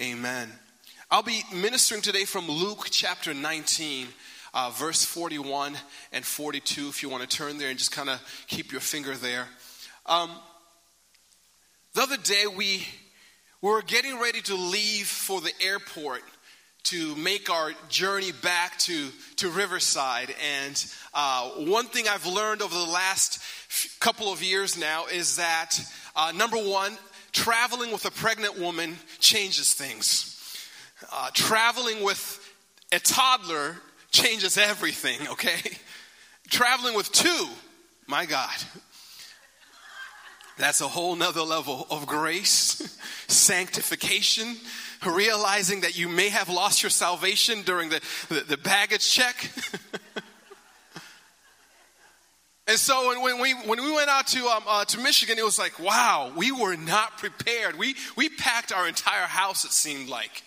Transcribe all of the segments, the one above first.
Amen. I'll be ministering today from Luke chapter 19, verse 41 and 42, if you want to turn there and just kind of keep your finger there. The other day, we were getting ready to leave for the airport to make our journey back to Riverside. And one thing I've learned over the last couple of years now is that, number one, traveling with a pregnant woman changes things. Traveling with a toddler changes everything, okay? Traveling with two, my God. That's a whole nother level of grace, sanctification, realizing that you may have lost your salvation during the baggage check. And so when we went out to Michigan, it was like, wow, we were not prepared. We packed our entire house, it seemed like.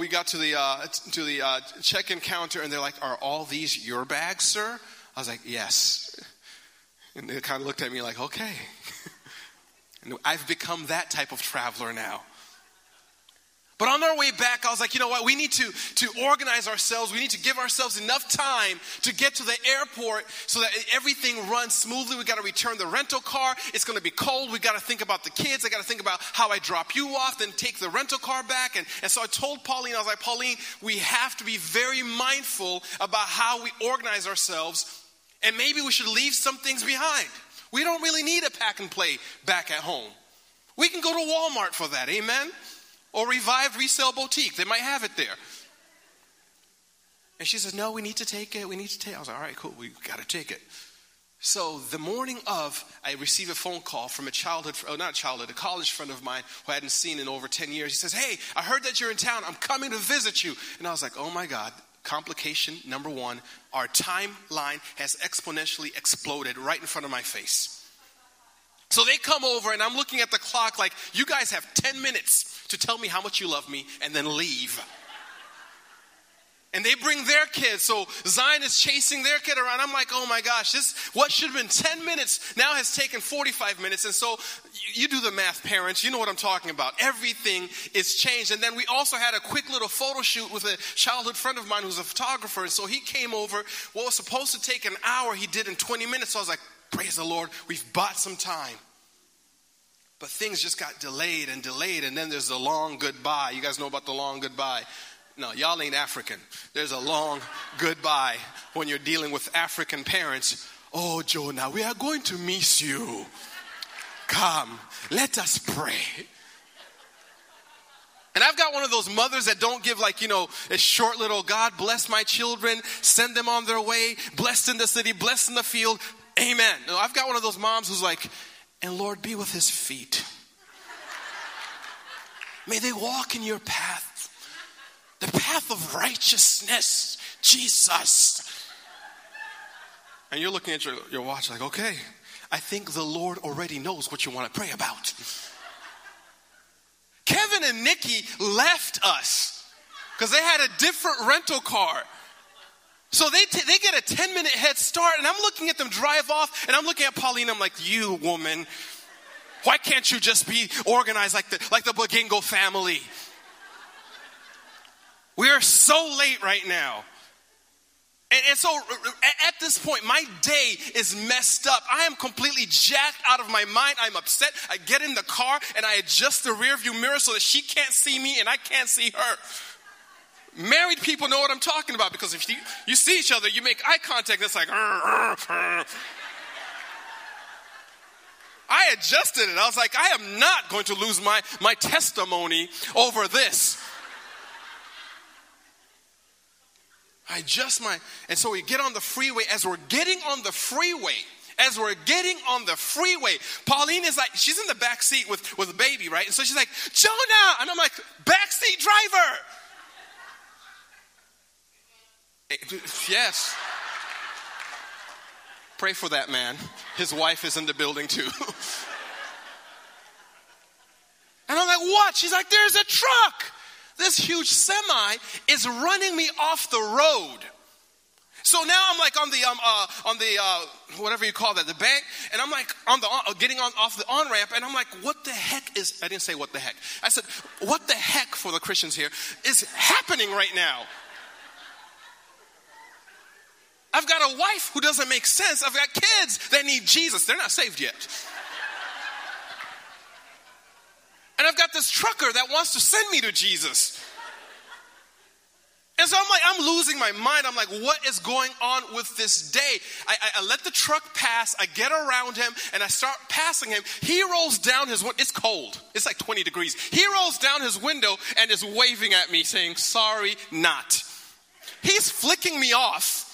We got to the check-in counter, and they're like, "Are all these your bags, sir?" I was like, "Yes." And they kind of looked at me like, okay. And I've become that type of traveler now. But on our way back, I was like, you know what? We need to organize ourselves. We need to give ourselves enough time to get to the airport so that everything runs smoothly. We got to return the rental car. It's going to be cold. We got to think about the kids. I got to think about how I drop you off, then take the rental car back. And so I told Pauline, I was like, Pauline, we have to be very mindful about how we organize ourselves. And maybe we should leave some things behind. We don't really need a pack and play back at home. We can go to Walmart for that, amen? Or Revive Resale Boutique. They might have it there. And she says, no, we need to take it. I was like, all right, cool. We got to take it. So the morning of, I received a phone call from a college friend of mine who I hadn't seen in over 10 years. He says, hey, I heard that you're in town. I'm coming to visit you. And I was like, oh, my God. Complication number one, our timeline has exponentially exploded right in front of my face. So they come over and I'm looking at the clock like, you guys have 10 minutes to tell me how much you love me and then leave. And they bring their kids. So Zion is chasing their kid around. I'm like, oh my gosh, this what should have been 10 minutes now has taken 45 minutes. And so you do the math, parents. You know what I'm talking about. Everything is changed. And then we also had a quick little photo shoot with a childhood friend of mine who's a photographer. And so he came over. What was supposed to take an hour, he did in 20 minutes. So I was like, praise the Lord, we've bought some time. But things just got delayed and delayed. And then there's the long goodbye. You guys know about the long goodbye. No, y'all ain't African. There's a long goodbye when you're dealing with African parents. Oh, Jonah, we are going to miss you. Come, let us pray. And I've got one of those mothers that don't give a short little, God bless my children, send them on their way, blessed in the city, blessed in the field, amen. No, I've got one of those moms who's like, and Lord, be with his feet. May they walk in your path. The path of righteousness, Jesus. And you're looking at your watch like, okay, I think the Lord already knows what you want to pray about. Kevin and Nikki left us because they had a different rental car. So they get a 10-minute head start, and I'm looking at them drive off, and I'm looking at Pauline, I'm like, you woman, why can't you just be organized like the Bagingo family? We are so late right now. And so at this point, my day is messed up. I am completely jacked out of my mind. I'm upset. I get in the car and I adjust the rearview mirror so that she can't see me and I can't see her. Married people know what I'm talking about because if you see each other, you make eye contact. It's like, I adjusted it. I was like, I am not going to lose my testimony over this. And so we get on the freeway. As we're getting on the freeway, Pauline is like, she's in the back seat with a baby, right? And so she's like, Jonah! And I'm like, backseat driver! Yes. Pray for that man. His wife is in the building too. And I'm like, what? She's like, there's a truck! This huge semi is running me off the road. So now I'm like on the whatever you call that, the bank, and I'm like getting off the on ramp, and I'm like, what the heck is? I didn't say what the heck. I said, what the heck for the Christians here is happening right now? I've got a wife who doesn't make sense. I've got kids that need Jesus. They're not saved yet. And I've got this trucker that wants to send me to Jesus. And so I'm like, I'm losing my mind. I'm like, what is going on with this day? I let the truck pass. I get around him and I start passing him. He rolls down his window. It's cold. It's like 20 degrees. He rolls down his window and is waving at me saying, sorry, not. He's flicking me off.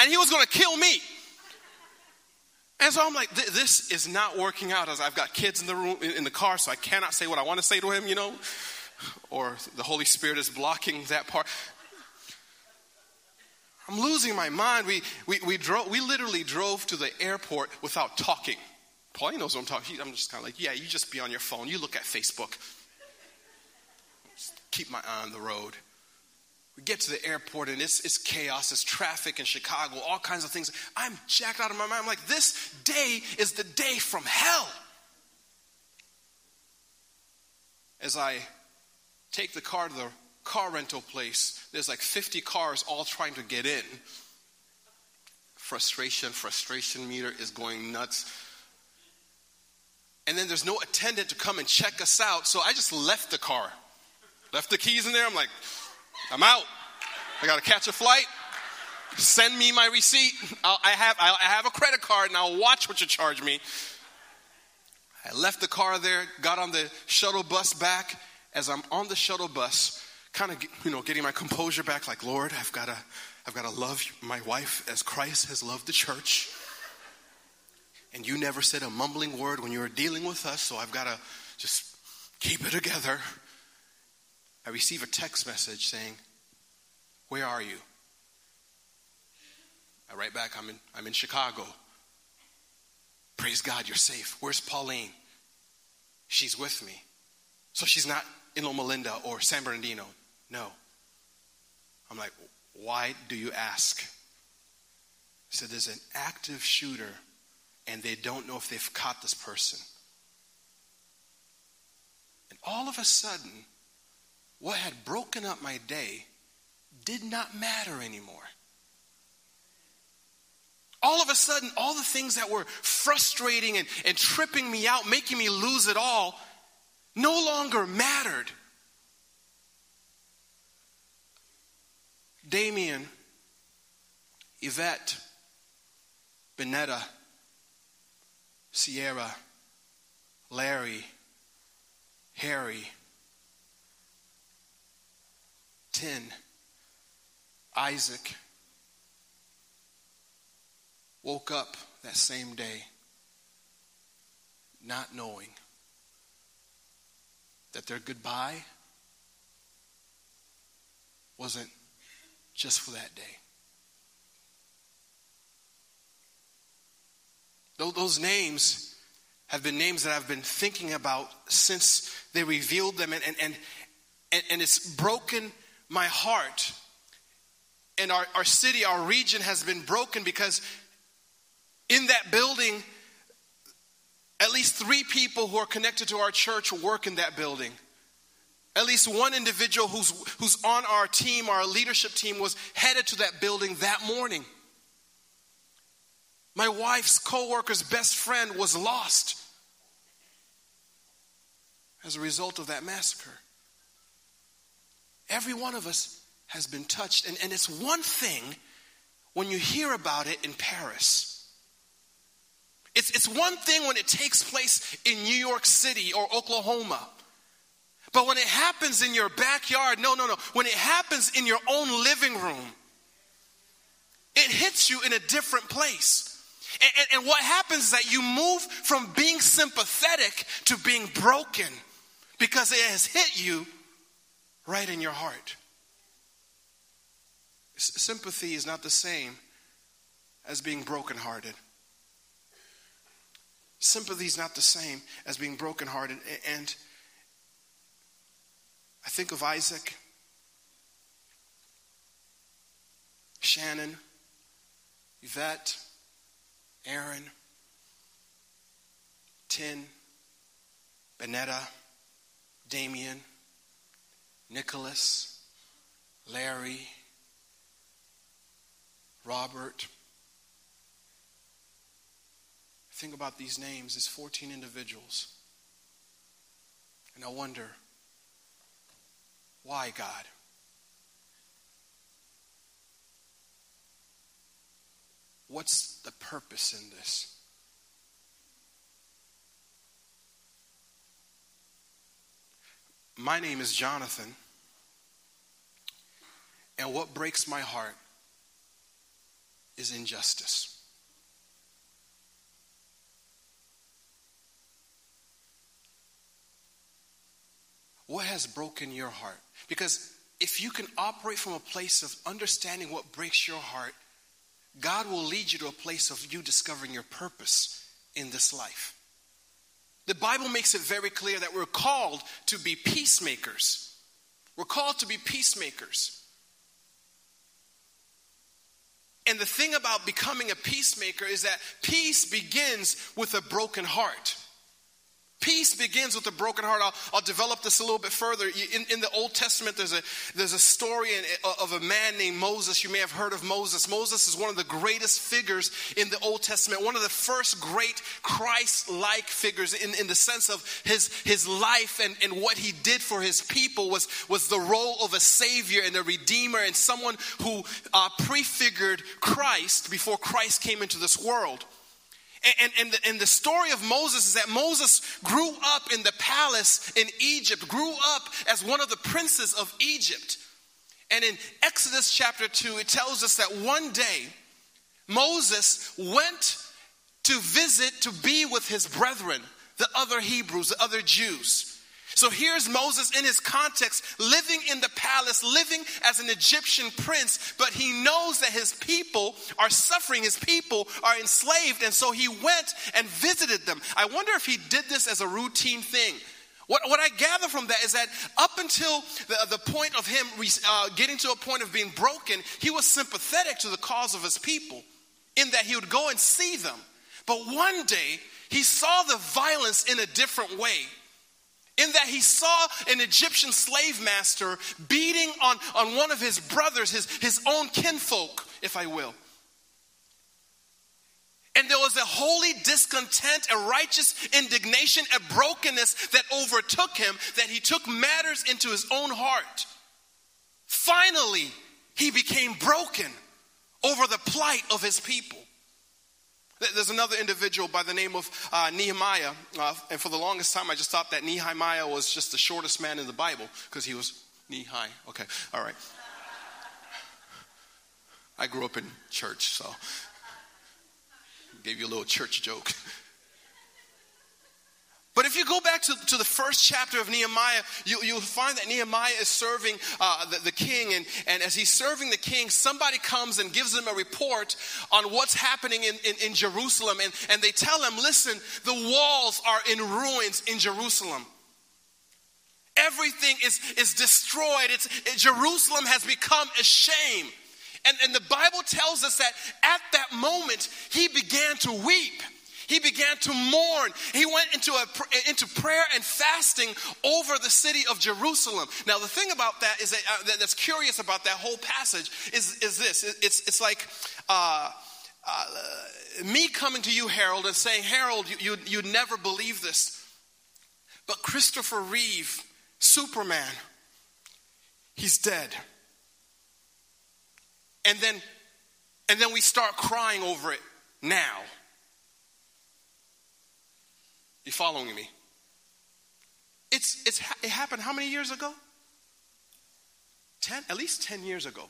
And he was going to kill me. And so I'm like, this is not working out. As I've got kids in the room, in the car, so I cannot say what I want to say to him, you know. Or the Holy Spirit is blocking that part. I'm losing my mind. We literally drove to the airport without talking. Pauline knows what I'm talking. I'm just kind of like, yeah, you just be on your phone. You look at Facebook. Just keep my eye on the road. We get to the airport and it's chaos, it's traffic in Chicago, all kinds of things. I'm jacked out of my mind. I'm like, this day is the day from hell. As I take the car to the car rental place, there's like 50 cars all trying to get in. Frustration meter is going nuts. And then there's no attendant to come and check us out, so I just left the car. Left the keys in there. I'm like, I'm out. I got to catch a flight. Send me my receipt. I have a credit card and I'll watch what you charge me. I left the car there, got on the shuttle bus back. As I'm on the shuttle bus, kind of, you know, getting my composure back, like, Lord, I've got to love my wife as Christ has loved the church. And you never said a mumbling word when you were dealing with us, so I've got to just keep it together. I receive a text message saying, where are you? I write back, I'm in Chicago. Praise God, you're safe. Where's Pauline? She's with me. So she's not in Loma Linda or San Bernardino. No. I'm like, why do you ask? He said, there's an active shooter and they don't know if they've caught this person. And all of a sudden, what had broken up my day did not matter anymore. All of a sudden, all the things that were frustrating and tripping me out, making me lose it all, no longer mattered. Damien, Yvette, Benetta, Sierra, Larry, Harry, Tin, Isaac, woke up that same day not knowing that their goodbye wasn't just for that day. Those names have been names that I've been thinking about since they revealed them, and it's broken my heart. And our city, our region has been broken because in that building, at least 3 people who are connected to our church work in that building. At least one individual who's on our team, our leadership team, was headed to that building that morning. My wife's co-worker's best friend was lost as a result of that massacre. Every one of us has been touched. And it's one thing when you hear about it in Paris. It's one thing when it takes place in New York City or Oklahoma. But when it happens in your backyard, no. When it happens in your own living room, it hits you in a different place. And what happens is that you move from being sympathetic to being broken because it has hit you right in your heart. Sympathy is not the same as being brokenhearted. Sympathy is not the same as being brokenhearted. And I think of Isaac. Shannon, Yvette, Aaron, Tin, Benetta, Damien, Nicholas, Larry, Robert. Think about these names. It's 14 individuals. And I wonder, why, God? What's the purpose in this? My name is Jonathan. And what breaks my heart is injustice. What has broken your heart? Because if you can operate from a place of understanding what breaks your heart, God will lead you to a place of you discovering your purpose in this life. The Bible makes it very clear that we're called to be peacemakers. We're called to be peacemakers. And the thing about becoming a peacemaker is that peace begins with a broken heart. Peace begins with a broken heart. I'll develop this a little bit further. In the Old Testament, there's a story of a man named Moses. You may have heard of Moses. Moses is one of the greatest figures in the Old Testament, one of the first great Christ-like figures in the sense of his life and what he did for his people was the role of a savior and a redeemer and someone who prefigured Christ before Christ came into this world. And the story of Moses is that Moses grew up in the palace in Egypt, grew up as one of the princes of Egypt. And in Exodus chapter 2, it tells us that one day, Moses went to visit, to be with his brethren, the other Hebrews, the other Jews. So here's Moses in his context, living in the palace, living as an Egyptian prince, but he knows that his people are suffering, his people are enslaved, and so he went and visited them. I wonder if he did this as a routine thing. What I gather from that is that up until the point of him getting to a point of being broken, he was sympathetic to the cause of his people in that he would go and see them. But one day, he saw the violence in a different way. In that he saw an Egyptian slave master beating on one of his brothers, his own kinfolk, if I will. And there was a holy discontent, a righteous indignation, a brokenness that overtook him, that he took matters into his own heart. Finally, he became broken over the plight of his people. There's another individual by the name of Nehemiah. And for the longest time, I just thought that Nehemiah was just the shortest man in the Bible because he was knee-high. Okay, all right. I grew up in church, so gave you a little church joke. But if you go back to the first chapter of Nehemiah, you'll find that Nehemiah is serving the king. And as he's serving the king, somebody comes and gives him a report on what's happening in Jerusalem. And they tell him, listen, the walls are in ruins in Jerusalem. Everything is destroyed. Jerusalem has become a shame. And the Bible tells us that at that moment, he began to weep. He began to mourn. He went into prayer and fasting over the city of Jerusalem. Now, the thing about that is that's curious about that whole passage is this. It's like me coming to you, Harold, and saying, Harold, you'd never believe this. But Christopher Reeve, Superman, he's dead. And then we start crying over it now. You following me? It happened how many years ago? 10, at least 10 years ago.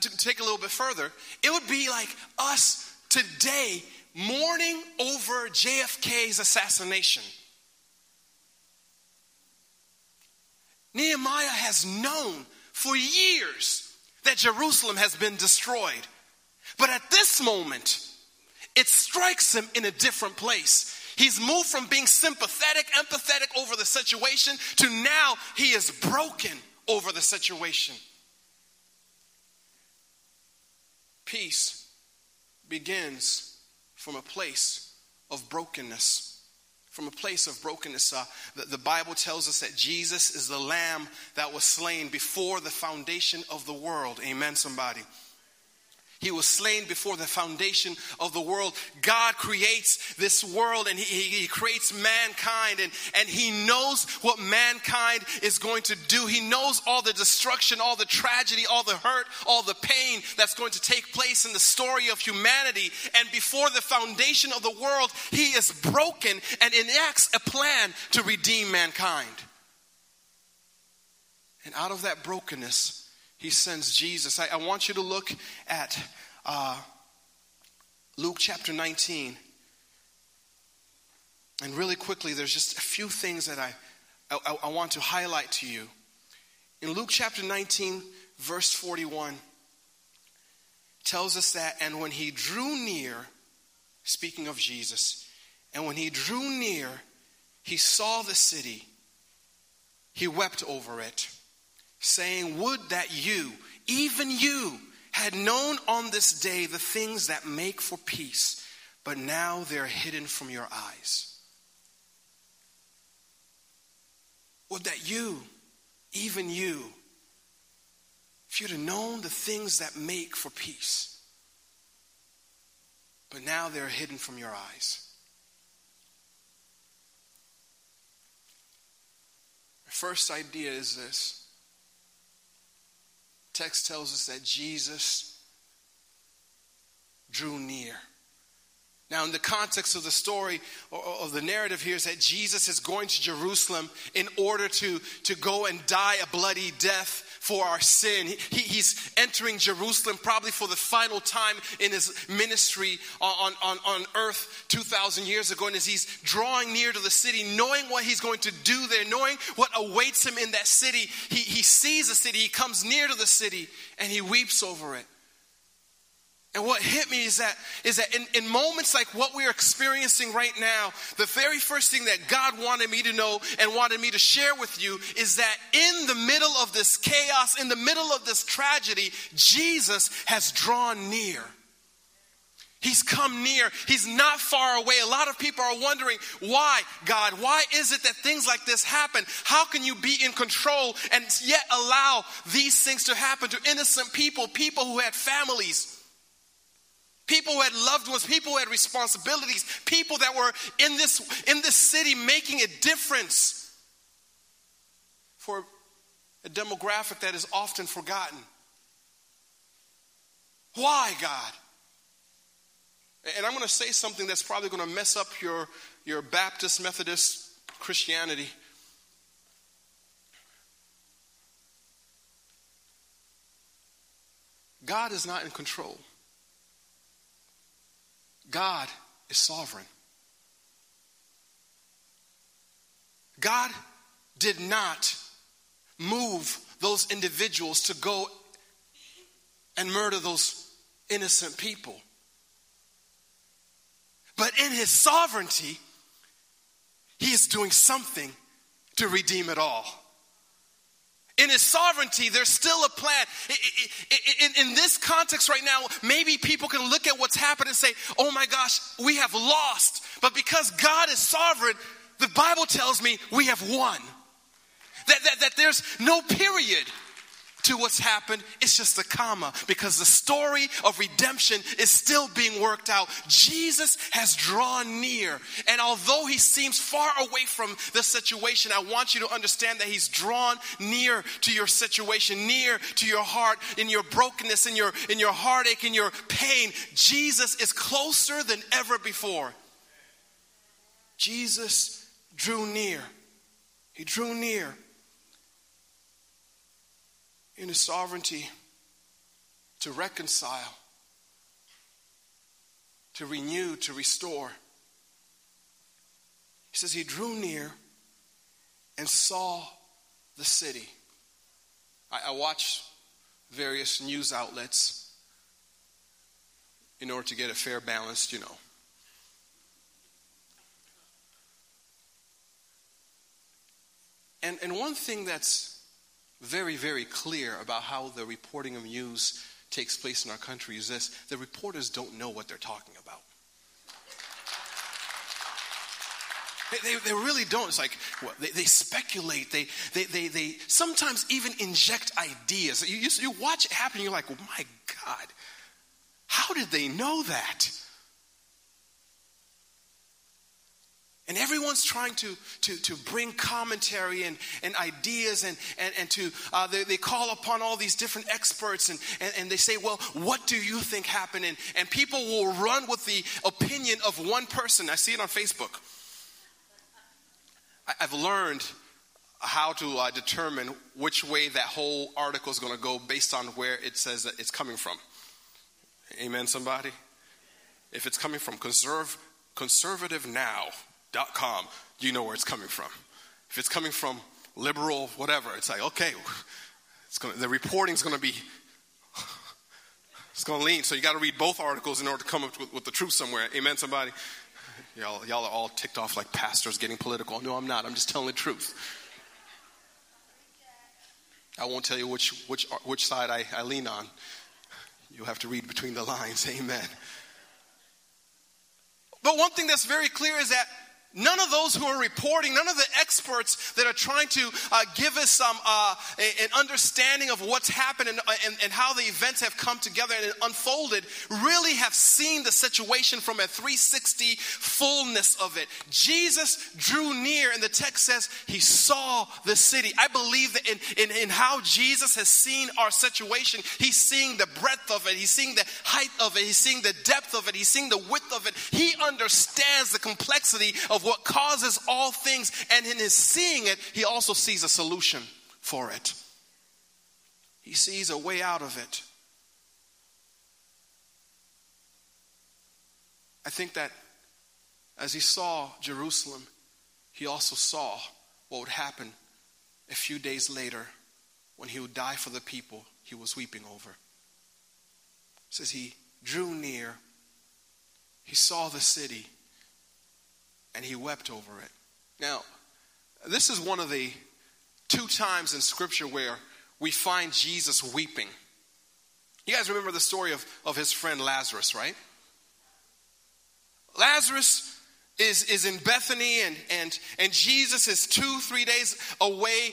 To take a little bit further, it would be like us today mourning over JFK's assassination. Nehemiah has known for years that Jerusalem has been destroyed. But at this moment, it strikes him in a different place. He's moved from being sympathetic, empathetic over the situation to now he is broken over the situation. Peace begins from a place of brokenness. From a place of brokenness. The Bible tells us that Jesus is the Lamb that was slain before the foundation of the world. Amen, somebody. He was slain before the foundation of the world. God creates this world and he creates mankind, and he knows what mankind is going to do. He knows all the destruction, all the tragedy, all the hurt, all the pain that's going to take place in the story of humanity. And before the foundation of the world, he is broken and enacts a plan to redeem mankind. And out of that brokenness, he sends Jesus. I want you to look at Luke chapter 19. And really quickly, there's just a few things that I want to highlight to you. In Luke chapter 19, verse 41, tells us that, and when he drew near, speaking of Jesus, and when he drew near, he saw the city. He wept over it, saying, would that you, even you, had known on this day the things that make for peace, but now they're hidden from your eyes. Would that you, even you, if you'd have known the things that make for peace, but now they're hidden from your eyes. The first idea is this. Text tells us that Jesus drew near. Now, in the context of the story or the narrative here is that Jesus is going to Jerusalem in order to go and die a bloody death for our sin. He's entering Jerusalem probably for the final time in his ministry on earth 2,000 years ago. And as he's drawing near to the city, knowing what he's going to do there, knowing what awaits him in that city, he sees the city, he comes near to the city, and he weeps over it. And what hit me is that in moments like what we're experiencing right now, the very first thing that God wanted me to know and wanted me to share with you is that in the middle of this chaos, in the middle of this tragedy, Jesus has drawn near. He's come near. He's not far away. A lot of people are wondering, why, God? Why is it that things like this happen? How can you be in control and yet allow these things to happen to innocent people, people who had families, people who had loved ones, people who had responsibilities, people that were in this city making a difference for a demographic that is often forgotten? Why, God? And I'm going to say something that's probably going to mess up your Baptist, Methodist Christianity. God is not in control. God is sovereign. God did not move those individuals to go and murder those innocent people. But in his sovereignty, he is doing something to redeem it all. In his sovereignty, there's still a plan. In this context right now, maybe people can look at what's happened and say, oh my gosh, we have lost. But because God is sovereign, the Bible tells me we have won. That there's no period to what's happened. It's just a comma, because the story of redemption is still being worked out. Jesus has drawn near, and although he seems far away from the situation, I want you to understand that he's drawn near to your situation, near to your heart, in your brokenness, in your heartache, in your pain. Jesus is closer than ever before. Jesus drew near. He drew near. In his sovereignty, to reconcile, to renew, to restore. He says he drew near and saw the city. I watch various news outlets in order to get a fair balance, you know. And one thing that's very, very clear about how the reporting of news takes place in our country is this: the reporters don't know what they're talking about. They really don't. It's like, well, they speculate. They sometimes even inject ideas. You watch it happen, and you're like, well, my God, how did they know that? And everyone's trying to bring commentary and ideas and to they call upon all these different experts and they say, well, what do you think happened? And people will run with the opinion of one person. I see it on Facebook. I've learned how to determine which way that whole article is going to go based on where it says that it's coming from. Amen, somebody? If it's coming from conservativenow.com, you know where it's coming from. If it's coming from liberal whatever, it's like, okay, the reporting's going to be, it's going to lean. So you got to read both articles in order to come up with the truth somewhere. Amen, somebody? Y'all are all ticked off like pastors getting political. No, I'm not. I'm just telling the truth. I won't tell you which side I lean on. You'll have to read between the lines. Amen. But one thing that's very clear is that none of those who are reporting, none of the experts that are trying to give us some an understanding of what's happened and how the events have come together and unfolded, really have seen the situation from a 360 fullness of it. Jesus drew near, and the text says he saw the city. I believe that in how Jesus has seen our situation, he's seeing the breadth of it, he's seeing the height of it, he's seeing the depth of it, he's seeing the width of it. He understands the complexity of what causes all things, and in his seeing it, he also sees a solution for it. He sees a way out of it. I think that as he saw Jerusalem, he also saw what would happen a few days later when he would die for the people he was weeping over. It says he drew near, he saw the city, and he wept over it. Now, this is one of the two times in Scripture where we find Jesus weeping. You guys remember the story of his friend Lazarus, right? Lazarus is in Bethany, and Jesus is 2-3 days away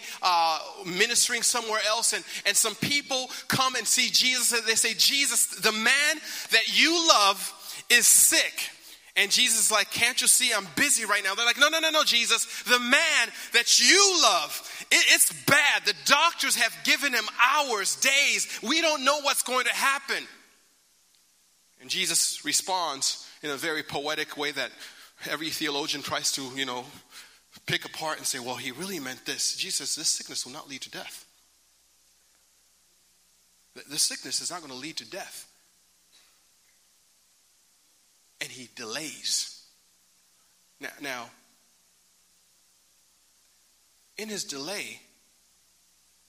ministering somewhere else, and some people come and see Jesus, and they say, Jesus, the man that you love is sick. And Jesus is like, can't you see I'm busy right now? They're like, no, Jesus. The man that you love, it's bad. The doctors have given him hours, days. We don't know what's going to happen. And Jesus responds in a very poetic way that every theologian tries to, pick apart and say, well, he really meant this. Jesus, this sickness will not lead to death. This sickness is not going to lead to death. And he delays. Now, in his delay,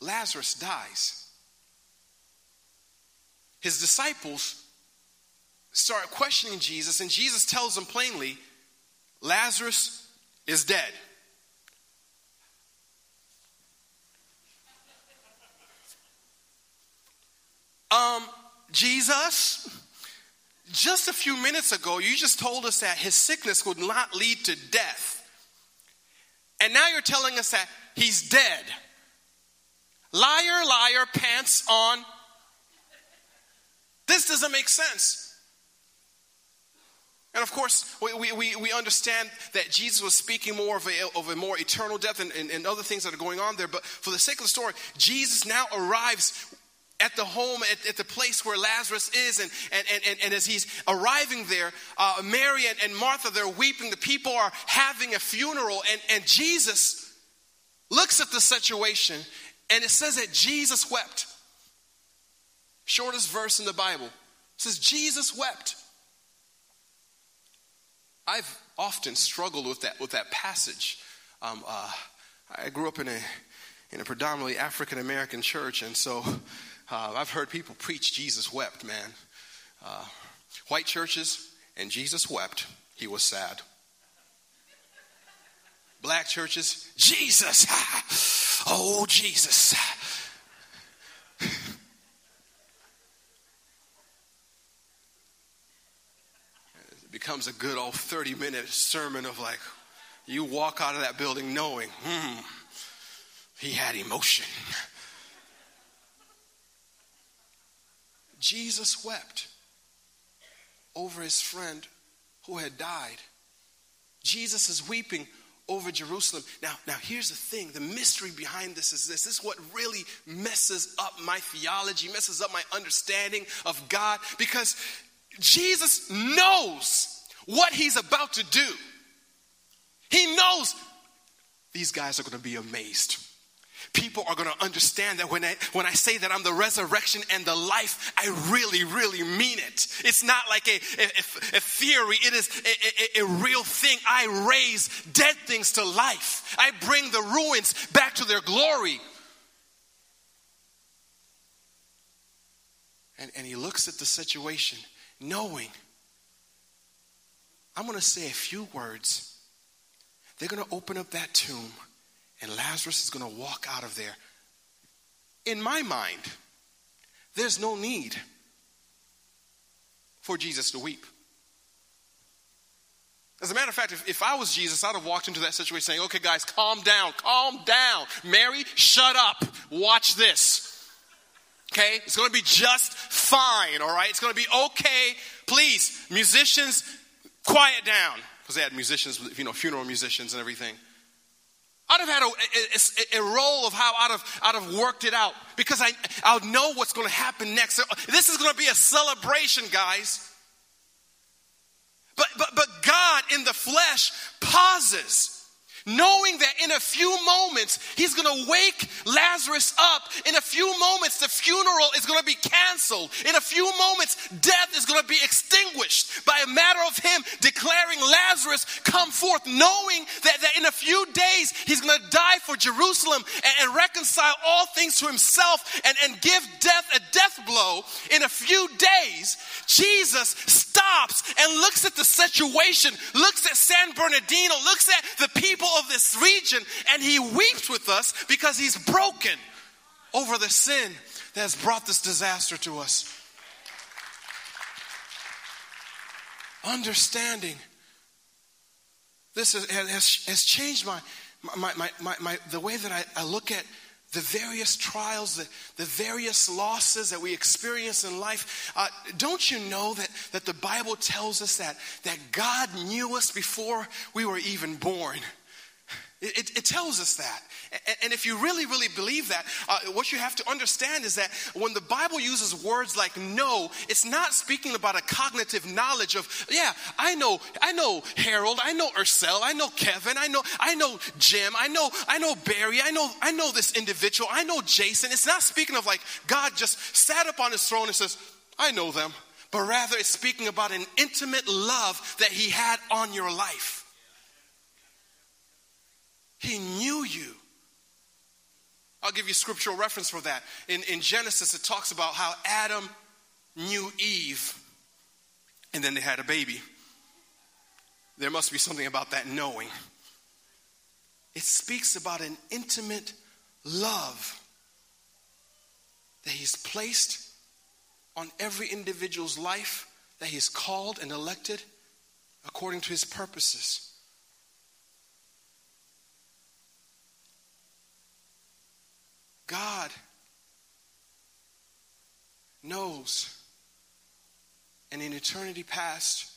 Lazarus dies. His disciples start questioning Jesus, and Jesus tells them plainly, Lazarus is dead. Jesus, just a few minutes ago, you just told us that his sickness would not lead to death. And now you're telling us that he's dead. Liar, liar, pants on. This doesn't make sense. And of course, we understand that Jesus was speaking more of a more eternal death and other things that are going on there. But for the sake of the story, Jesus now arrives at the home, at the place where Lazarus is, and as he's arriving there, Mary and Martha, they're weeping. The people are having a funeral, and Jesus looks at the situation, and it says that Jesus wept. Shortest verse in the Bible. It says, Jesus wept. I've often struggled with that passage. I grew up in a predominantly African-American church, and so I've heard people preach Jesus wept, man. White churches, and Jesus wept. He was sad. Black churches, Jesus. Oh, Jesus. becomes a good old 30-minute sermon of like, you walk out of that building knowing, he had emotion. Jesus wept over his friend who had died. Jesus is weeping over Jerusalem. Now here's the thing. The mystery behind this is this. This is what really messes up my theology, messes up my understanding of God, because Jesus knows what he's about to do. He knows these guys are going to be amazed. People are going to understand that when I say that I'm the resurrection and the life, I really, really mean it. It's not like a theory. It is a real thing. I raise dead things to life. I bring the ruins back to their glory. And he looks at the situation knowing, I'm going to say a few words. They're going to open up that tomb. And Lazarus is going to walk out of there. In my mind, there's no need for Jesus to weep. As a matter of fact, if I was Jesus, I'd have walked into that situation saying, okay, guys, calm down. Mary, shut up. Watch this. Okay? It's going to be just fine, all right? It's going to be okay. Please, musicians, quiet down. Because they had musicians, funeral musicians and everything. I'd have had a role of how I'd have worked it out, because I'll know what's going to happen next. This is going to be a celebration, guys. But God in the flesh pauses, knowing that in a few moments, he's going to wake Lazarus up. In a few moments, the funeral is going to be canceled. In a few moments, death is going to be extinguished by a matter of him declaring Lazarus come forth, knowing that in a few days, he's going to die for Jerusalem and reconcile all things to himself and give death a death blow. In a few days, Jesus stops and looks at the situation, looks at San Bernardino, looks at the people of this region, and he weeps with us because he's broken over the sin that has brought this disaster to us. Understanding this has changed my the way that I look at the various trials, the various losses that we experience in life. Don't you know that the Bible tells us that God knew us before we were even born? It tells us that. And if you really, really believe that, what you have to understand is that when the Bible uses words like know, it's not speaking about a cognitive knowledge of, yeah, I know Harold, I know Ursel, I know Kevin, I know Jim, I know Barry, I know this individual, I know Jason. It's not speaking of like God just sat up on his throne and says, I know them. But rather it's speaking about an intimate love that he had on your life. He knew you. I'll give you scriptural reference for that. In Genesis, it talks about how Adam knew Eve, and then they had a baby. There must be something about that knowing. It speaks about an intimate love that he's placed on every individual's life, that he's called and elected according to his purposes. God knows, and in eternity past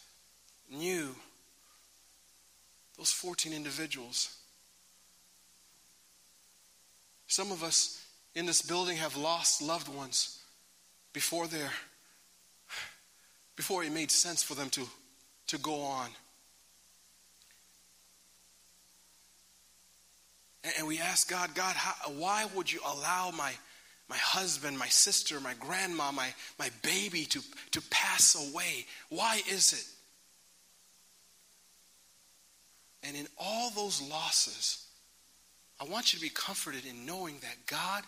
knew those 14 individuals. Some of us in this building have lost loved ones before it made sense for them to go on. And we ask God, why would you allow my husband, my sister, my grandma, my baby to pass away? Why is it? And in all those losses, I want you to be comforted in knowing that God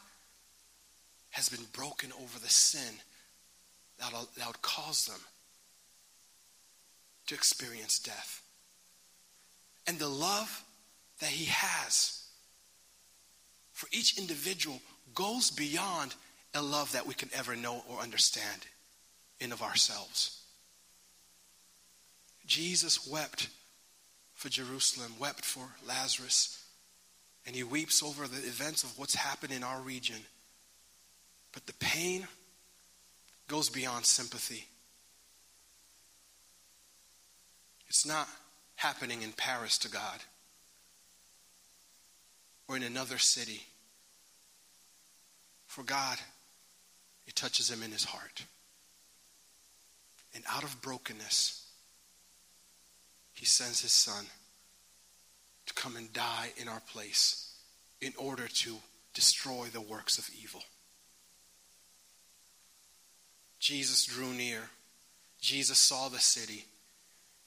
has been broken over the sin that would cause them to experience death. And the love that he has for each individual goes beyond a love that we can ever know or understand in of ourselves. Jesus wept for Jerusalem, wept for Lazarus, and he weeps over the events of what's happened in our region. But the pain goes beyond sympathy. It's not happening in Paris to God or in another city. For God, it touches him in his heart. And out of brokenness, he sends his son to come and die in our place in order to destroy the works of evil. Jesus drew near. Jesus saw the city.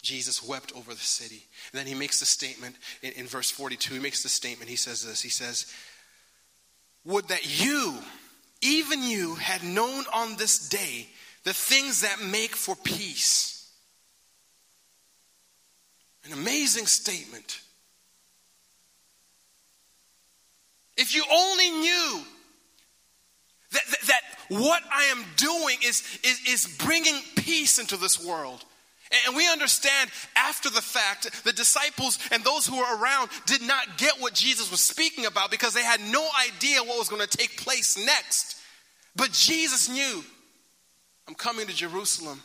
Jesus wept over the city. And then he makes the statement in verse 42. He makes the statement. He says this. He says, would that you, even you, had known on this day the things that make for peace. An amazing statement. If you only knew that what I am doing is bringing peace into this world. And we understand after the fact, the disciples and those who were around did not get what Jesus was speaking about because they had no idea what was going to take place next. But Jesus knew, I'm coming to Jerusalem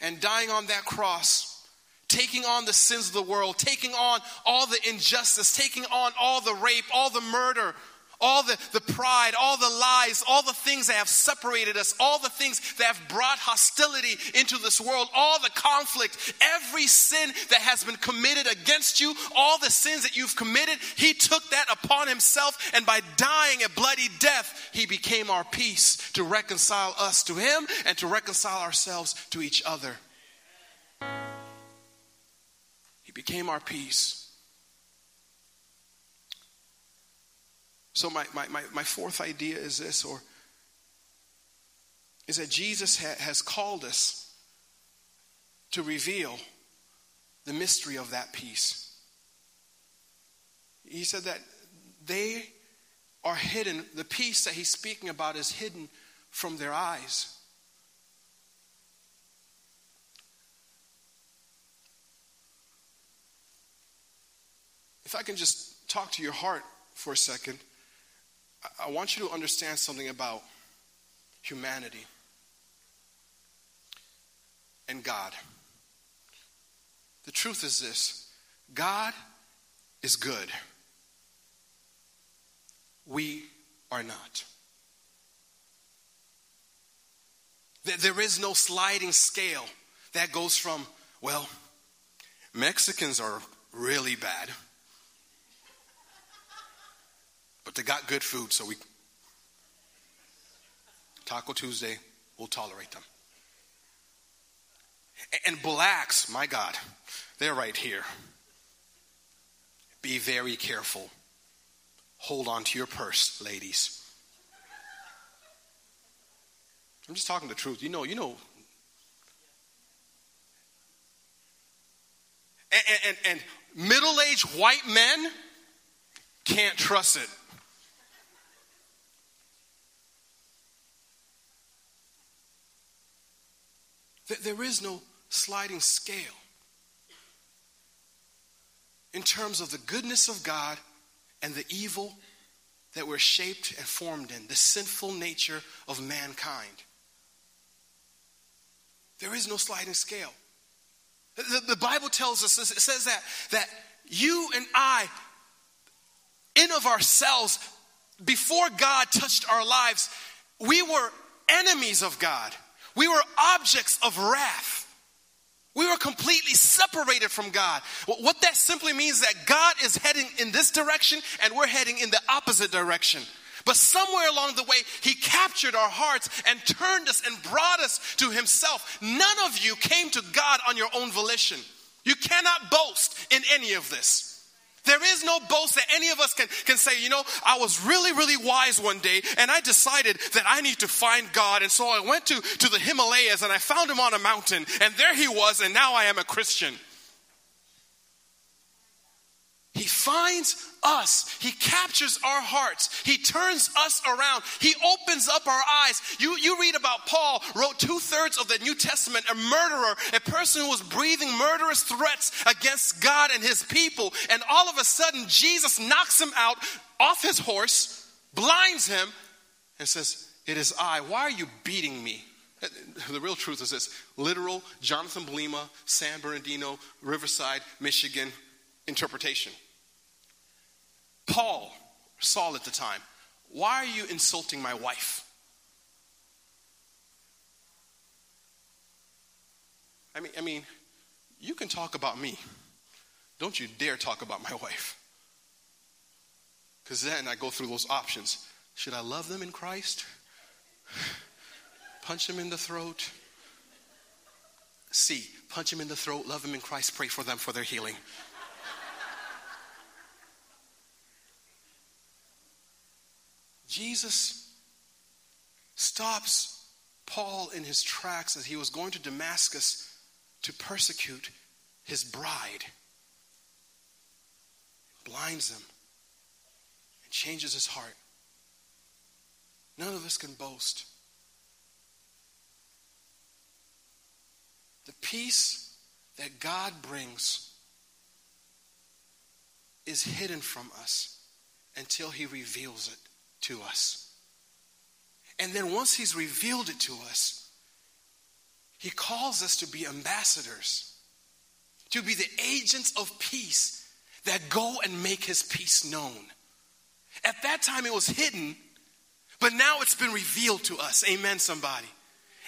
and dying on that cross, taking on the sins of the world, taking on all the injustice, taking on all the rape, all the murder, all the pride, all the lies, all the things that have separated us, all the things that have brought hostility into this world, all the conflict, every sin that has been committed against you, all the sins that you've committed, he took that upon himself, and by dying a bloody death, he became our peace to reconcile us to him and to reconcile ourselves to each other. He became our peace. So my fourth idea is this, or is that Jesus has called us to reveal the mystery of that peace. He said that they are hidden. The peace that he's speaking about is hidden from their eyes. If I can just talk to your heart for a second. I want you to understand something about humanity and God. The truth is this: God is good. We are not. There is no sliding scale that goes from, well, Mexicans are really bad, but they got good food, so we, Taco Tuesday, we'll tolerate them. And blacks, my God, they're right here. Be very careful. Hold on to your purse, ladies. I'm just talking the truth. You know. And middle-aged white men can't trust it. There is no sliding scale in terms of the goodness of God and the evil that we're shaped and formed in, the sinful nature of mankind. There is no sliding scale. The Bible tells us, it says that you and I, in of ourselves, before God touched our lives, we were enemies of God. We were objects of wrath. We were completely separated from God. What that simply means is that God is heading in this direction and we're heading in the opposite direction. But somewhere along the way, he captured our hearts and turned us and brought us to himself. None of you came to God on your own volition. You cannot boast in any of this. There is no boast that any of us can say, I was really, really wise one day and I decided that I need to find God. And so I went to the Himalayas and I found him on a mountain and there he was and now I am a Christian. He finds us. He captures our hearts. He turns us around. He opens up our eyes. You read about Paul wrote 2/3 of the New Testament, a murderer, a person who was breathing murderous threats against God and his people. And all of a sudden, Jesus knocks him out off his horse, blinds him, and says, "It is I. Why are you beating me?" The real truth is this. Literal Jonathan Blima, San Bernardino, Riverside, Michigan interpretation. Paul, Saul at the time, why are you insulting my wife? I mean, you can talk about me. Don't you dare talk about my wife. Because then I go through those options. Should I love them in Christ? Punch them in the throat. C, punch them in the throat, love them in Christ, pray for them for their healing. Jesus stops Paul in his tracks as he was going to Damascus to persecute his bride. Blinds him and changes his heart. None of us can boast. The peace that God brings is hidden from us until he reveals it to us. And then once he's revealed it to us, he calls us to be ambassadors, to be the agents of peace that go and make his peace known. At that time it was hidden, but now it's been revealed to us. Amen, somebody.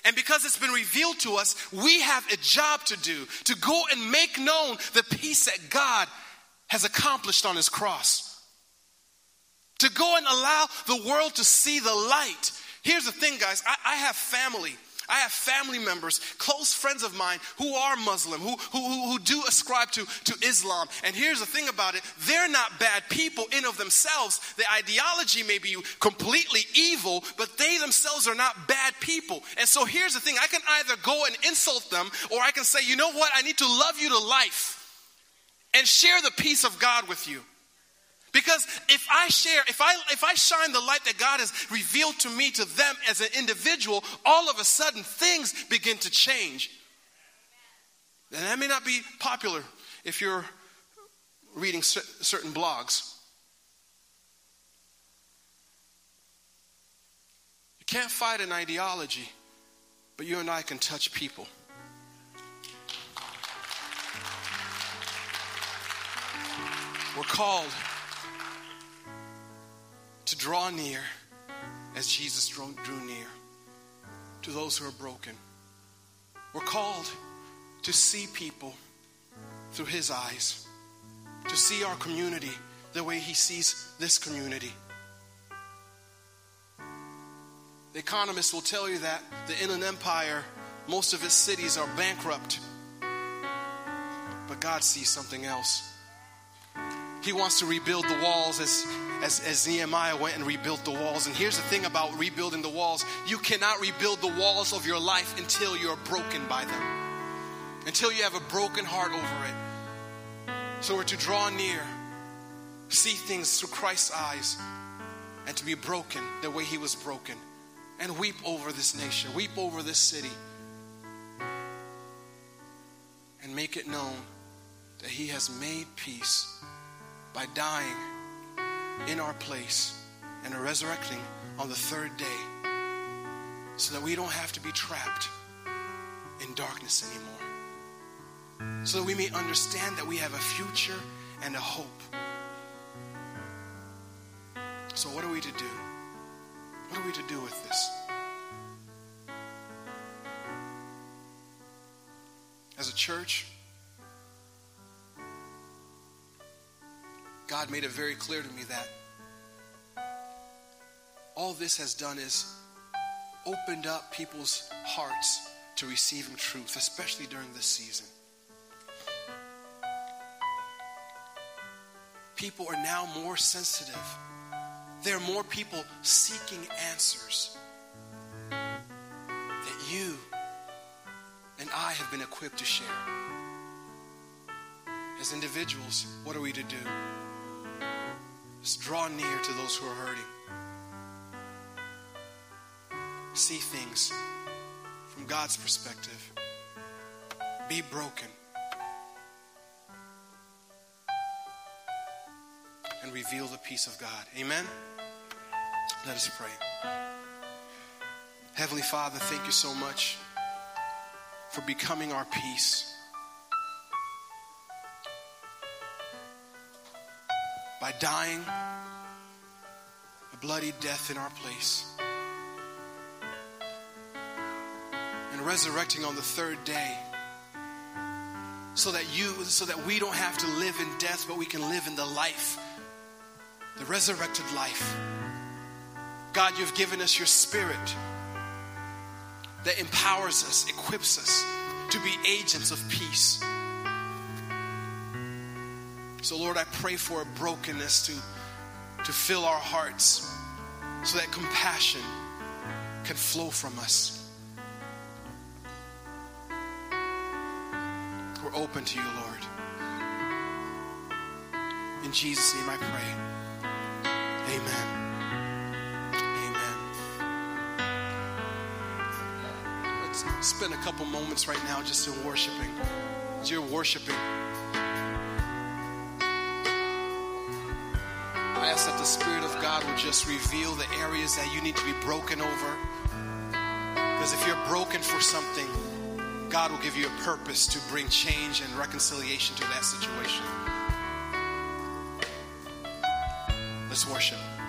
And because it's been revealed to us, we have a job to do, to go and make known the peace that God has accomplished on his cross. To go and allow the world to see the light. Here's the thing, guys. I have family. I have family members, close friends of mine who are Muslim, who do ascribe to Islam. And here's the thing about it. They're not bad people in of themselves. The ideology may be completely evil, but they themselves are not bad people. And so here's the thing. I can either go and insult them, or I can say, you know what? I need to love you to life and share the peace of God with you. Because if I shine the light that God has revealed to me to them as an individual, all of a sudden things begin to change. And that may not be popular if you're reading certain blogs. You can't fight an ideology, but you and I can touch people. We're called to draw near as Jesus drew near to those who are broken. We're called to see people through his eyes, to see our community the way he sees this community. The economists will tell you that the Inland Empire, most of its cities are bankrupt, but God sees something else. He wants to rebuild the walls as Nehemiah went and rebuilt the walls. And here's the thing about rebuilding the walls. You cannot rebuild the walls of your life until you're broken by them, until you have a broken heart over it. So we're to draw near, see things through Christ's eyes, and to be broken the way he was broken. And weep over this nation, weep over this city, and make it known that he has made peace by dying in our place and resurrecting on the third day, so that we don't have to be trapped in darkness anymore, so that we may understand that we have a future and a hope. So what are we to do? What are we to do with this? As a church, God made it very clear to me that all this has done is opened up people's hearts to receiving truth, especially during this season. People are now more sensitive. There are more people seeking answers that you and I have been equipped to share. As individuals, what are we to do? Let's draw near to those who are hurting. See things from God's perspective. Be broken. And reveal the peace of God. Amen? Let us pray. Heavenly Father, thank you so much for becoming our peace. By dying a bloody death in our place. And resurrecting on the third day. So that we don't have to live in death, but we can live in the life. The resurrected life. God, you've given us your spirit that empowers us, equips us to be agents of peace. So Lord, I pray for a brokenness to fill our hearts so that compassion can flow from us. We're open to you, Lord. In Jesus' name I pray. Amen. Amen. Let's spend a couple moments right now just in worshiping. As you're worshiping, I ask that the Spirit of God would just reveal the areas that you need to be broken over. Because if you're broken for something, God will give you a purpose to bring change and reconciliation to that situation. Let's worship.